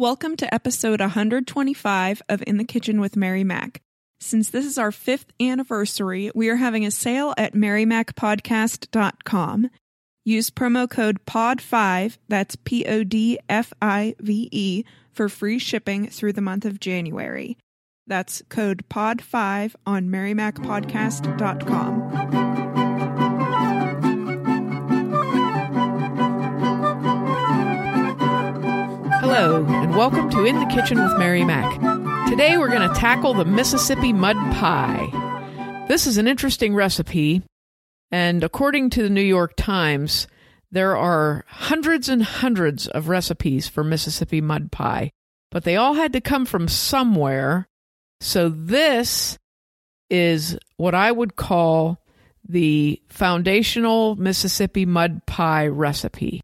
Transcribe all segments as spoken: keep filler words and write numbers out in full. Welcome to episode one hundred twenty-five of In The Kitchen With Mary Mac. Since this is our fifth anniversary, we are having a sale at Mary Mac Podcast dot com. Use promo code P O D five, that's P O D F I V E, for free shipping through the month of January. That's code P O D five on Mary Mac Podcast dot com. Hello, and welcome to In the Kitchen with Mary Mac. Today we're going to tackle the Mississippi Mud Pie. This is an interesting recipe, and according to the New York Times, there are hundreds and hundreds of recipes for Mississippi Mud Pie, but they all had to come from somewhere, so this is what I would call the foundational Mississippi Mud Pie recipe.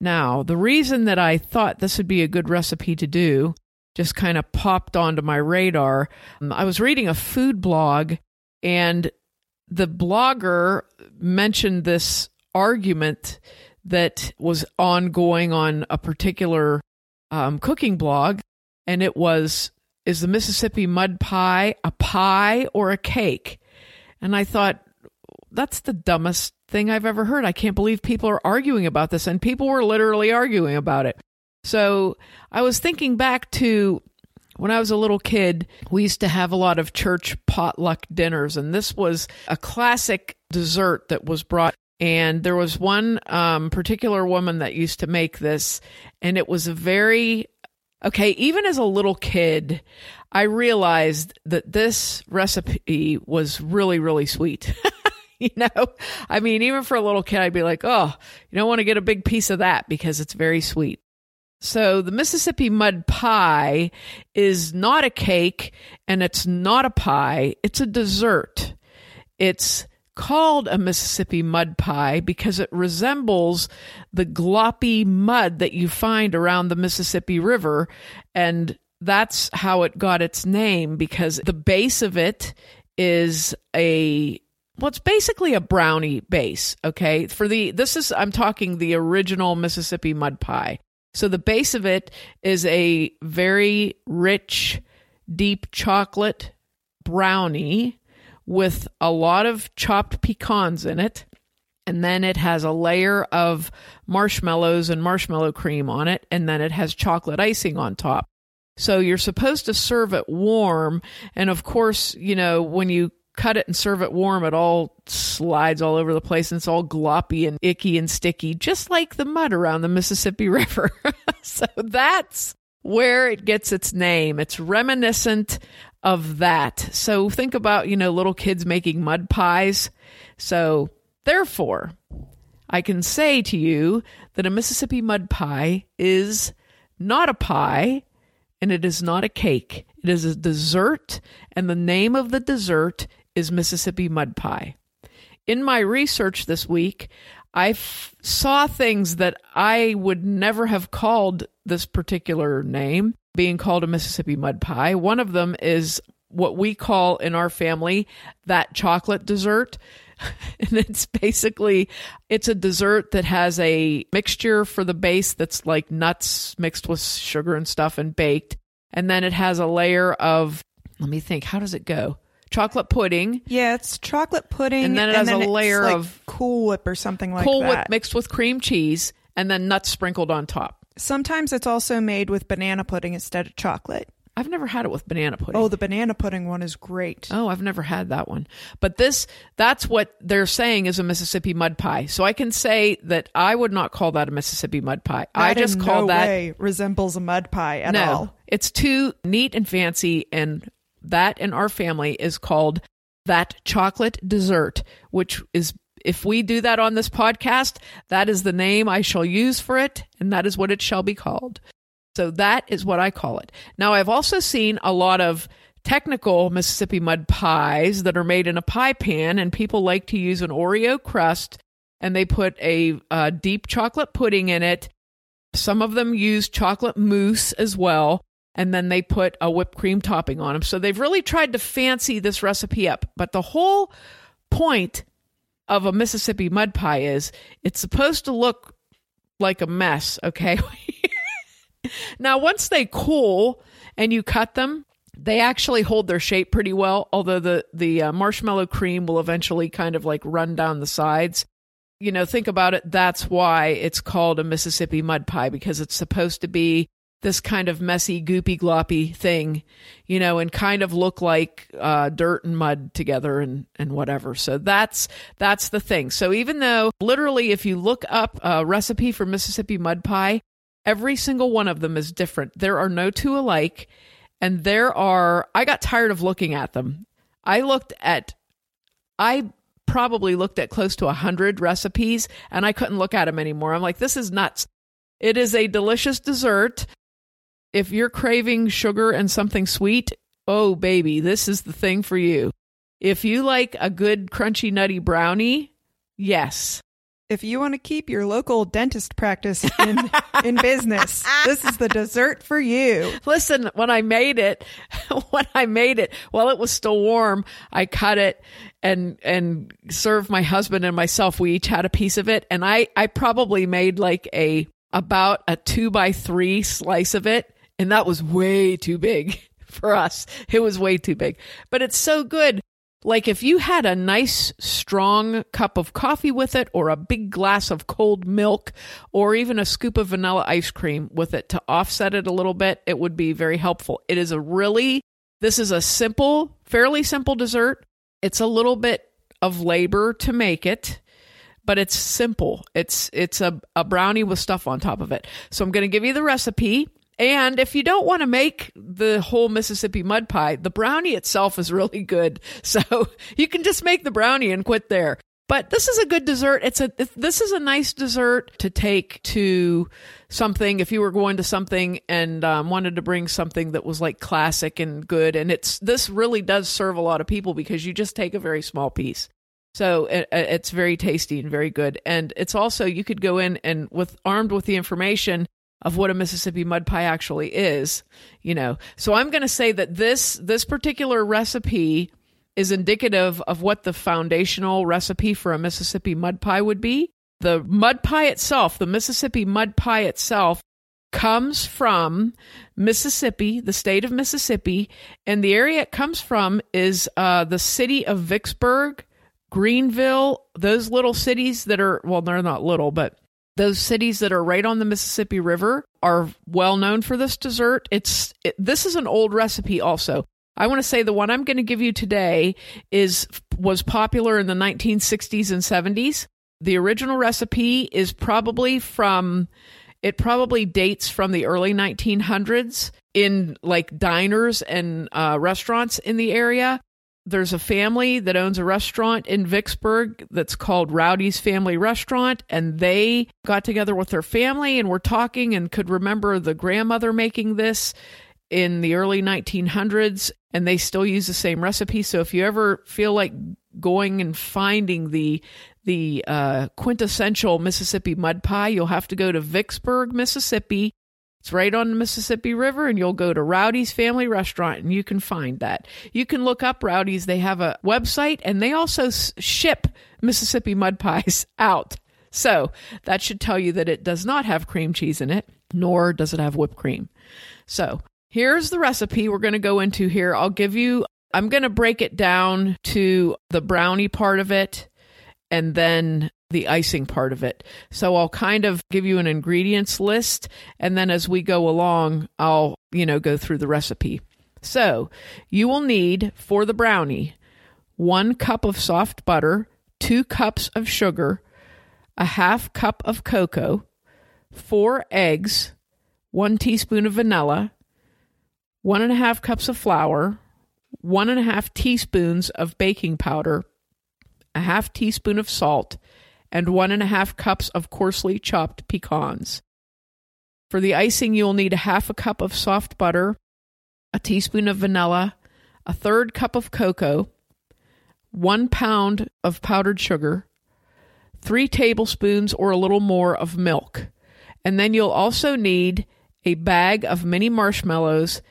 Now, the reason that I thought this would be a good recipe to do just kind of popped onto my radar. I was reading a food blog, and the blogger mentioned this argument that was ongoing on a particular um, cooking blog, and it was, is the Mississippi Mud Pie a pie or a cake? And I thought, that's the dumbest thing I've ever heard. I can't believe people are arguing about this, and people were literally arguing about it. So I was thinking back to when I was a little kid, we used to have a lot of church potluck dinners, and this was a classic dessert that was brought. And there was one um, particular woman that used to make this, and it was a very, okay, even as a little kid, I realized that this recipe was really, really sweet. You know, I mean, even for a little kid, I'd be like, oh, you don't want to get a big piece of that because it's very sweet. So the Mississippi Mud Pie is not a cake, and it's not a pie. It's a dessert. It's called a Mississippi Mud Pie because it resembles the gloppy mud that you find around the Mississippi River. And that's how it got its name, because the base of it is a... Well, it's basically a brownie base, okay? For the this is I'm talking the original Mississippi Mud Pie. So the base of it is a very rich, deep chocolate brownie with a lot of chopped pecans in it, and then it has a layer of marshmallows and marshmallow cream on it, and then it has chocolate icing on top. So you're supposed to serve it warm, and of course, you know, when you cut it and serve it warm, it all slides all over the place, and it's all gloppy and icky and sticky, just like the mud around the Mississippi River. So that's where it gets its name. It's reminiscent of that. So think about, you know, little kids making mud pies. So therefore, I can say to you that a Mississippi Mud Pie is not a pie, and it is not a cake. It is a dessert, and the name of the dessert is Mississippi Mud Pie. In my research this week, I f- saw things that I would never have called this particular name, being called a Mississippi Mud Pie. One of them is what we call in our family that chocolate dessert. And it's basically, it's a dessert that has a mixture for the base that's like nuts mixed with sugar and stuff and baked. And then it has a layer of, let me think, how does it go? Chocolate pudding. Yeah, it's chocolate pudding. And then it and has then a layer like of Cool Whip or something like Cool that. Cool Whip mixed with cream cheese, and then nuts sprinkled on top. Sometimes it's also made with banana pudding instead of chocolate. I've never had it with banana pudding. Oh, the banana pudding one is great. Oh, I've never had that one. But this, that's what they're saying is a Mississippi Mud Pie. So I can say that I would not call that a Mississippi Mud Pie. That I just in call no that way resembles a mud pie at no, all. It's too neat and fancy, and that in our family is called that chocolate dessert, which is, if we do that on this podcast, that is the name I shall use for it, and that is what it shall be called. So that is what I call it. Now, I've also seen a lot of technical Mississippi Mud Pies that are made in a pie pan, and people like to use an Oreo crust, and they put a, a deep chocolate pudding in it. Some of them use chocolate mousse as well, and then they put a whipped cream topping on them. So they've really tried to fancy this recipe up. But the whole point of a Mississippi Mud Pie is it's supposed to look like a mess, okay? Now, once they cool and you cut them, they actually hold their shape pretty well, although the, the uh, marshmallow cream will eventually kind of like run down the sides. You know, think about it. That's why it's called a Mississippi mud pie, because it's supposed to be this kind of messy, goopy-gloppy thing, you know, and kind of look like uh, dirt and mud together and, and whatever. So that's that's the thing. So even though literally if you look up a recipe for Mississippi mud pie, every single one of them is different. There are no two alike. And there are, I got tired of looking at them. I looked at, I probably looked at close to one hundred recipes and I couldn't look at them anymore. I'm like, this is nuts. It is a delicious dessert. If you're craving sugar and something sweet, oh, baby, this is the thing for you. If you like a good crunchy nutty brownie, yes. If you want to keep your local dentist practice in, in business, this is the dessert for you. Listen, when I made it, when I made it, while it was still warm, I cut it and and served my husband and myself. We each had a piece of it. And I, I probably made like a about a two by three slice of it. And that was way too big for us. It was way too big. But it's so good. Like if you had a nice, strong cup of coffee with it, or a big glass of cold milk, or even a scoop of vanilla ice cream with it to offset it a little bit, it would be very helpful. It is a really, this is a simple, fairly simple dessert. It's a little bit of labor to make it, but it's simple. It's it's a, a brownie with stuff on top of it. So I'm going to give you the recipe. And if you don't want to make the whole Mississippi mud pie, the brownie itself is really good. So you can just make the brownie and quit there. But this is a good dessert. It's a this is a nice dessert to take to something. If you were going to something and um, wanted to bring something that was like classic and good, and it's this really does serve a lot of people because you just take a very small piece. So it, it's very tasty and very good. And it's also you could go in and with armed with the information of what a Mississippi mud pie actually is, you know. So I'm going to say that this this particular recipe is indicative of what the foundational recipe for a Mississippi mud pie would be. The mud pie itself, the Mississippi mud pie itself, comes from Mississippi, the state of Mississippi, and the area it comes from is uh, the city of Vicksburg, Greenville, those little cities that are, well, they're not little, but those cities that are right on the Mississippi River are well known for this dessert. It's it, this is an old recipe also. I want to say the one I'm going to give you today is was popular in the nineteen sixties and seventies. The original recipe is probably from, it probably dates from the early nineteen hundreds in like diners and uh, restaurants in the area. There's a family that owns a restaurant in Vicksburg that's called Rowdy's Family Restaurant, and they got together with their family and were talking and could remember the grandmother making this in the early nineteen hundreds, and they still use the same recipe. So if you ever feel like going and finding the the uh, quintessential Mississippi mud pie, you'll have to go to Vicksburg, Mississippi. It's right on the Mississippi River, and you'll go to Rowdy's Family Restaurant, and you can find that. You can look up Rowdy's. They have a website, and they also ship Mississippi mud pies out. So that should tell you that it does not have cream cheese in it, nor does it have whipped cream. So here's the recipe we're going to go into here. I'll give you, I'm going to break it down to the brownie part of it, and then the icing part of it. So I'll kind of give you an ingredients list, and then as we go along, I'll, you know, go through the recipe. So you will need for the brownie, one cup of soft butter, two cups of sugar, a half cup of cocoa, four eggs, one teaspoon of vanilla, one and a half cups of flour, one and a half teaspoons of baking powder, a half teaspoon of salt, and one and a half cups of coarsely chopped pecans. For the icing, you'll need a half a cup of soft butter, a teaspoon of vanilla, a third cup of cocoa, one pound of powdered sugar, three tablespoons or a little more of milk. And then you'll also need a bag of mini marshmallows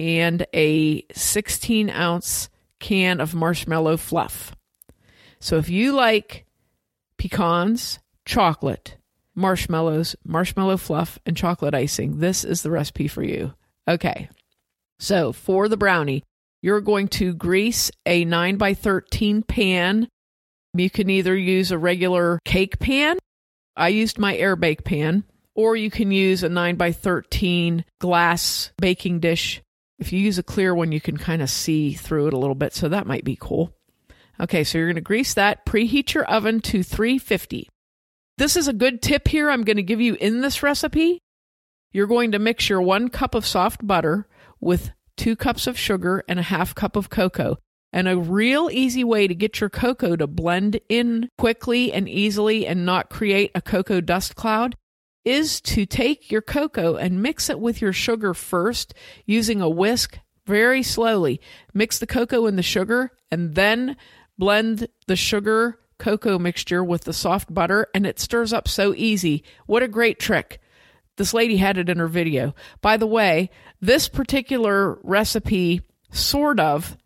and a sixteen ounce can of marshmallow fluff. So if you like pecans, chocolate, marshmallows, marshmallow fluff, and chocolate icing. This is the recipe for you. Okay, so for the brownie, you're going to grease a nine by thirteen pan. You can either use a regular cake pan. I used my air bake pan, or you can use a nine by thirteen glass baking dish. If you use a clear one, you can kind of see through it a little bit, so that might be cool. Okay, so you're going to grease that. Preheat your oven to three fifty. This is a good tip here I'm going to give you in this recipe. You're going to mix your one cup of soft butter with two cups of sugar and a half cup of cocoa. And a real easy way to get your cocoa to blend in quickly and easily and not create a cocoa dust cloud is to take your cocoa and mix it with your sugar first using a whisk very slowly. Mix the cocoa and the sugar and then blend the sugar cocoa mixture with the soft butter, and it stirs up so easy. What a great trick. This lady had it in her video. By the way, this particular recipe sort of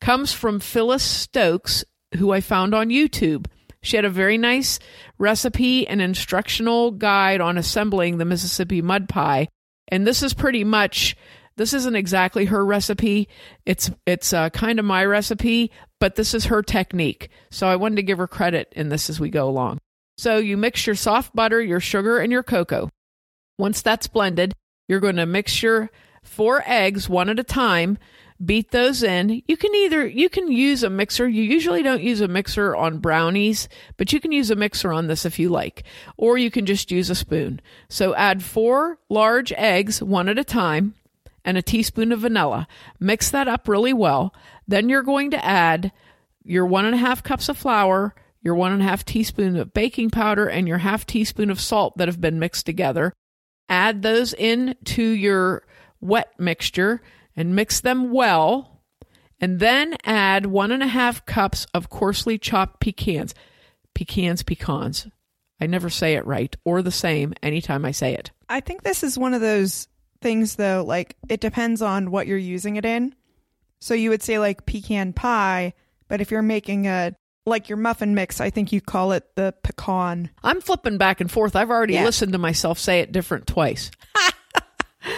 comes from Phyllis Stokes, who I found on YouTube. She had a very nice recipe and instructional guide on assembling the Mississippi mud pie. And this is pretty much, this isn't exactly her recipe. It's it's uh, kind of my recipe, but this is her technique. So I wanted to give her credit in this as we go along. So you mix your soft butter, your sugar, and your cocoa. Once that's blended, you're going to mix your four eggs one at a time. Beat those in. You can either, you can use a mixer. You usually don't use a mixer on brownies, but you can use a mixer on this if you like, or you can just use a spoon. So add four large eggs, one at a time, and a teaspoon of vanilla. Mix that up really well. Then you're going to add your one and a half cups of flour, your one and a half teaspoon of baking powder, and your half teaspoon of salt that have been mixed together. Add those in to your wet mixture and mix them well, and then add one and a half cups of coarsely chopped pecans. Pecans, pecans. I never say it right, or the same anytime I say it. I think this is one of those things, though, like, it depends on what you're using it in. So you would say, like, pecan pie, but if you're making a, like your muffin mix, I think you call it the pecan. I'm flipping back and forth. I've already yeah. listened to myself say it different twice.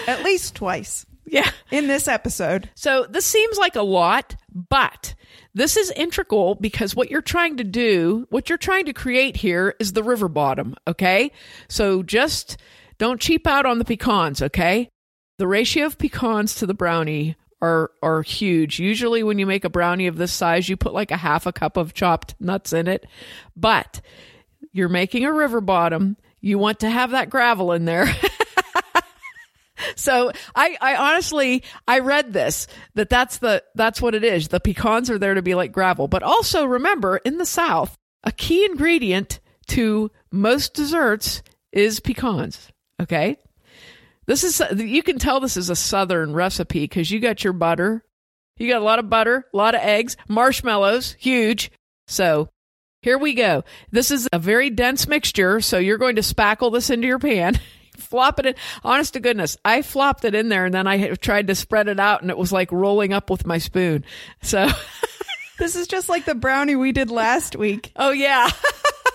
At least twice. Yeah. In this episode. So this seems like a lot, but this is integral because what you're trying to do, what you're trying to create here is the river bottom, okay? So just don't cheap out on the pecans, okay? The ratio of pecans to the brownie are are huge. Usually when you make a brownie of this size, you put like a half a cup of chopped nuts in it, but you're making a river bottom. You want to have that gravel in there. So I, I honestly, I read this, that that's the, that's what it is. The pecans are there to be like gravel. But also remember, in the South, a key ingredient to most desserts is pecans. Okay. This is, you can tell this is a Southern recipe because you got your butter, you got a lot of butter, a lot of eggs, marshmallows, huge. So here we go. This is a very dense mixture. So you're going to spackle this into your pan. Flop it in. Honest to goodness, I flopped it in there and then I tried to spread it out and it was like rolling up with my spoon. So this is just like the brownie we did last week. Oh, yeah.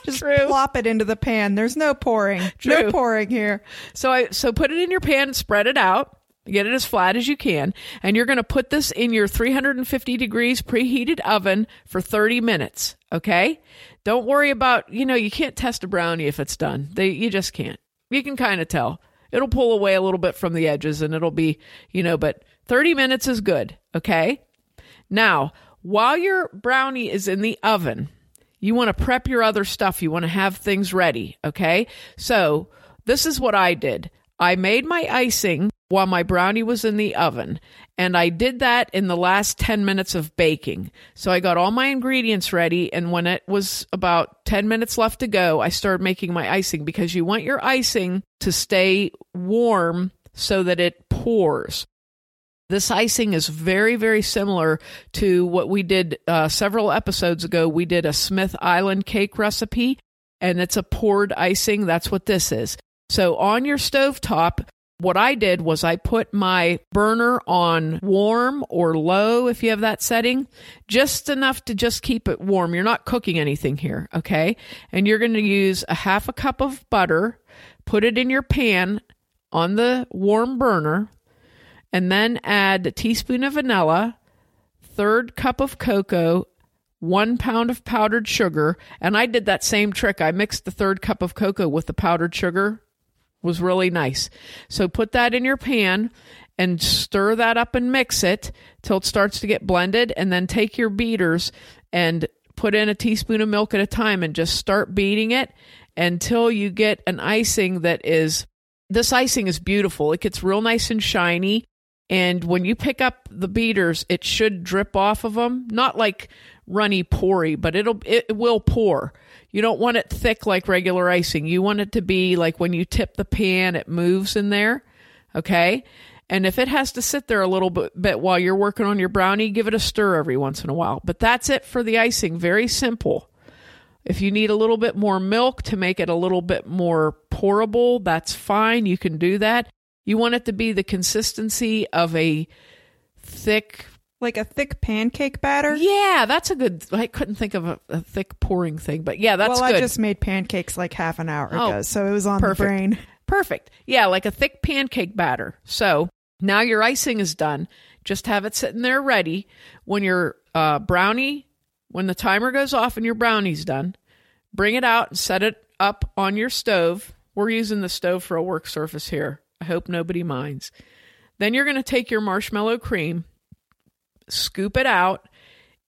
Just True. Plop it into the pan. There's no pouring. True. No pouring here. So I so put it in your pan and spread it out. Get it as flat as you can. And you're going to put this in your three hundred fifty degrees preheated oven for thirty minutes. Okay? Don't worry about, you know, you can't test a brownie if it's done. They, you just can't. You can kind of tell. It'll pull away a little bit from the edges and it'll be, you know, but thirty minutes is good. Okay. Now, while your brownie is in the oven, you want to prep your other stuff. You want to have things ready. Okay. So this is what I did. I made my icing while my brownie was in the oven. And I did that in the last ten minutes of baking. So I got all my ingredients ready. And when it was about ten minutes left to go, I started making my icing because you want your icing to stay warm so that it pours. This icing is very, very similar to what we did uh, several episodes ago. We did a Smith Island cake recipe, and it's a poured icing. That's what this is. So on your stovetop, what I did was I put my burner on warm or low, if you have that setting, just enough to just keep it warm. You're not cooking anything here, okay? And you're going to use a half a cup of butter, put it in your pan on the warm burner, and then add a teaspoon of vanilla, third cup of cocoa, one pound of powdered sugar. And I did that same trick. I mixed the third cup of cocoa with the powdered sugar. It was really nice. So put that in your pan and stir that up and mix it till it starts to get blended. And then take your beaters and put in a teaspoon of milk at a time and just start beating it until you get an icing that is, this icing is beautiful. It gets real nice and shiny. And when you pick up the beaters, it should drip off of them. Not like runny pourry, but it'll, it will pour. You don't want it thick like regular icing. You want it to be like when you tip the pan, it moves in there. Okay. And if it has to sit there a little bit, bit while you're working on your brownie, give it a stir every once in a while. But that's it for the icing. Very simple. If you need a little bit more milk to make it a little bit more pourable, that's fine. You can do that. You want it to be the consistency of a thick... Like a thick pancake batter? Yeah, that's a good... I couldn't think of a, a thick pouring thing, but yeah, that's well, good. Well, I just made pancakes like half an hour oh, ago, so it was on perfect. the brain. Perfect. Yeah, like a thick pancake batter. So now your icing is done. Just have it sitting there ready. When your uh, brownie, when the timer goes off and your brownie's done, bring it out and set it up on your stove. We're using the stove for a work surface here. I hope nobody minds. Then you're going to take your marshmallow cream, scoop it out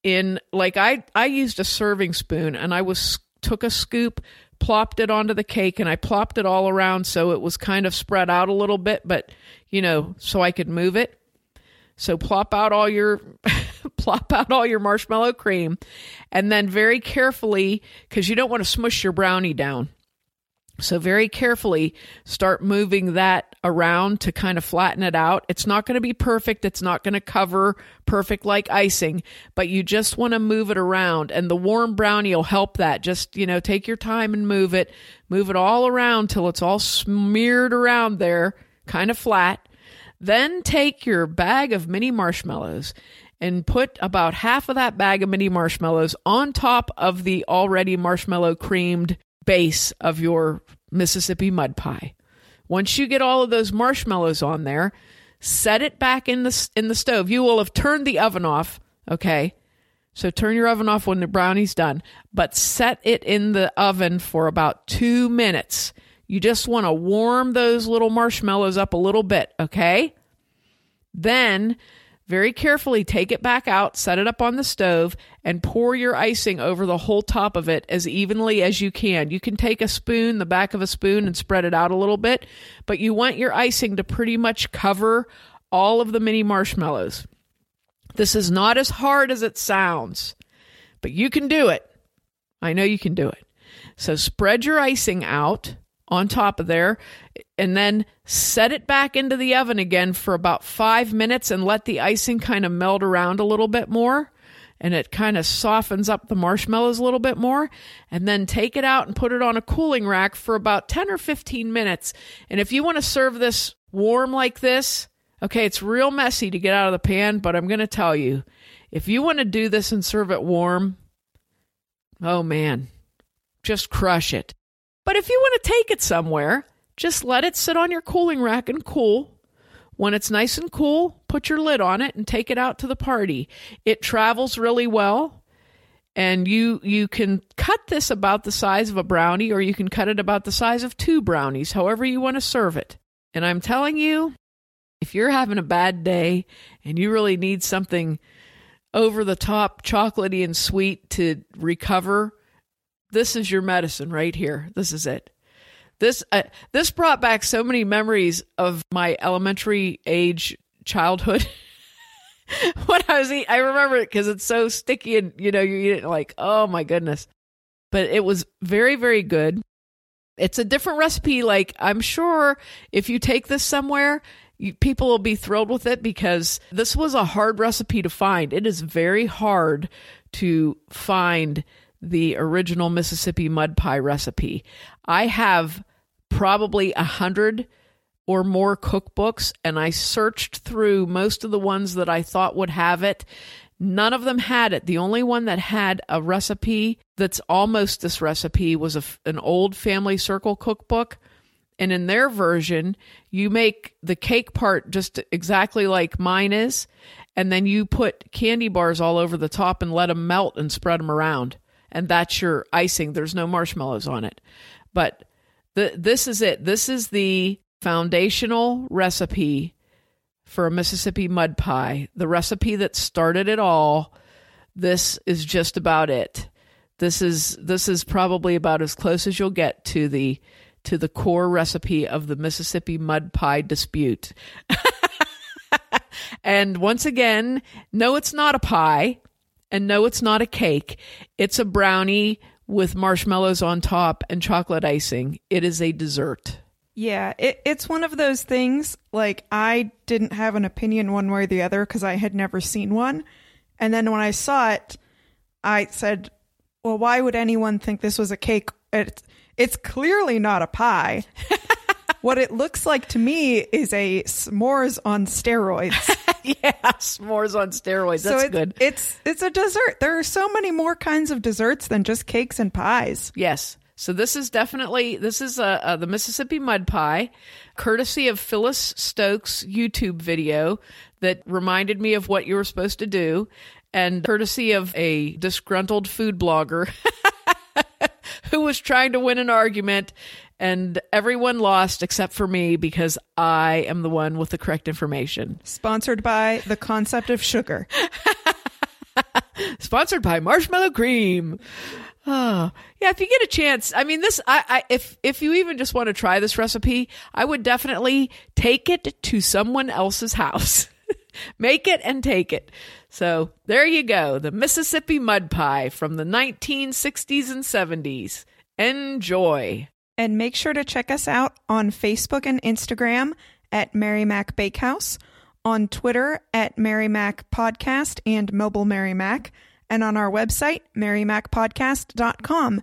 in like I, I used a serving spoon and I was took a scoop, plopped it onto the cake and I plopped it all around. So it was kind of spread out a little bit, but you know, so I could move it. So plop out all your, plop out all your marshmallow cream and then very carefully, because you don't want to smush your brownie down. So very carefully start moving that around to kind of flatten it out. It's not going to be perfect. It's not going to cover perfect like icing, but you just want to move it around. And the warm brownie will help that. Just, you know, take your time and move it. Move it all around till it's all smeared around there, kind of flat. Then take your bag of mini marshmallows and put about half of that bag of mini marshmallows on top of the already marshmallow creamed base of your Mississippi mud pie. Once you get all of those marshmallows on there, set it back in the in the stove. You will have turned the oven off, okay? So turn your oven off when the brownie's done, but set it in the oven for about two minutes. You just want to warm those little marshmallows up a little bit, okay? Then very carefully take it back out, set it up on the stove, and pour your icing over the whole top of it as evenly as you can. You can take a spoon, the back of a spoon, and spread it out a little bit, but you want your icing to pretty much cover all of the mini marshmallows. This is not as hard as it sounds, but you can do it. I know you can do it. So spread your icing out on top of there, and then set it back into the oven again for about five minutes and let the icing kind of melt around a little bit more. And it kind of softens up the marshmallows a little bit more. And then take it out and put it on a cooling rack for about ten or fifteen minutes. And if you want to serve this warm like this, okay, it's real messy to get out of the pan, but I'm going to tell you, if you want to do this and serve it warm, oh man, just crush it. But if you want to take it somewhere, just let it sit on your cooling rack and cool. When it's nice and cool, put your lid on it and take it out to the party. It travels really well. And you you can cut this about the size of a brownie, or you can cut it about the size of two brownies, however you want to serve it. And I'm telling you, if you're having a bad day and you really need something over the top, chocolatey and sweet to recover, this is your medicine right here. This is it. This uh, this brought back so many memories of my elementary age childhood. When I was eating, I remember it because it's so sticky and, you know, you eat it like, oh my goodness. But it was very, very good. It's a different recipe. Like, I'm sure if you take this somewhere, you, people will be thrilled with it because this was a hard recipe to find. It is very hard to find the original Mississippi mud pie recipe. I have probably a hundred or more cookbooks, and I searched through most of the ones that I thought would have it. None of them had it. The only one that had a recipe that's almost this recipe was a, an old family circle cookbook. And in their version, you make the cake part just exactly like mine is, and then you put candy bars all over the top and let them melt and spread them around. And that's your icing. There's no marshmallows on it. But the, this is it. This is the foundational recipe for a Mississippi mud pie, the recipe that started it all. This is just about it. This is this is probably about as close as you'll get to the to the core recipe of the Mississippi mud pie dispute. And once again, no, it's not a pie, and no, it's not a cake. It's a brownie with marshmallows on top and chocolate icing. It is a dessert. Yeah, it, it's one of those things, like, I didn't have an opinion one way or the other because I had never seen one. And then when I saw it, I said, well, why would anyone think this was a cake? It's, it's clearly not a pie. What it looks like to me is a s'mores on steroids. Yeah, s'mores on steroids. That's so it, good. It's it's a dessert. There are so many more kinds of desserts than just cakes and pies. Yes. So this is definitely, this is uh, uh, the Mississippi Mud Pie, courtesy of Phyllis Stokes' YouTube video that reminded me of what you were supposed to do, and courtesy of a disgruntled food blogger who was trying to win an argument, and everyone lost except for me because I am the one with the correct information. Sponsored by the concept of sugar. Sponsored by marshmallow cream. Oh, yeah. If you get a chance, I mean, this, I, I, if, if you even just want to try this recipe, I would definitely take it to someone else's house, make it and take it. So there you go. The Mississippi Mud Pie from the nineteen sixties and seventies. Enjoy. And make sure to check us out on Facebook and Instagram at Mary Mac Bakehouse, on Twitter at Mary Mac Podcast and Mobile Mary Mac, and on our website, Mary Mac Podcast dot com.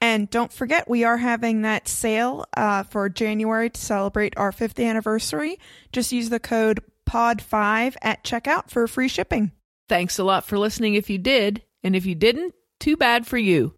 And don't forget, we are having that sale uh, for January to celebrate our fifth anniversary. Just use the code P O D five at checkout for free shipping. Thanks a lot for listening if you did, and if you didn't, too bad for you.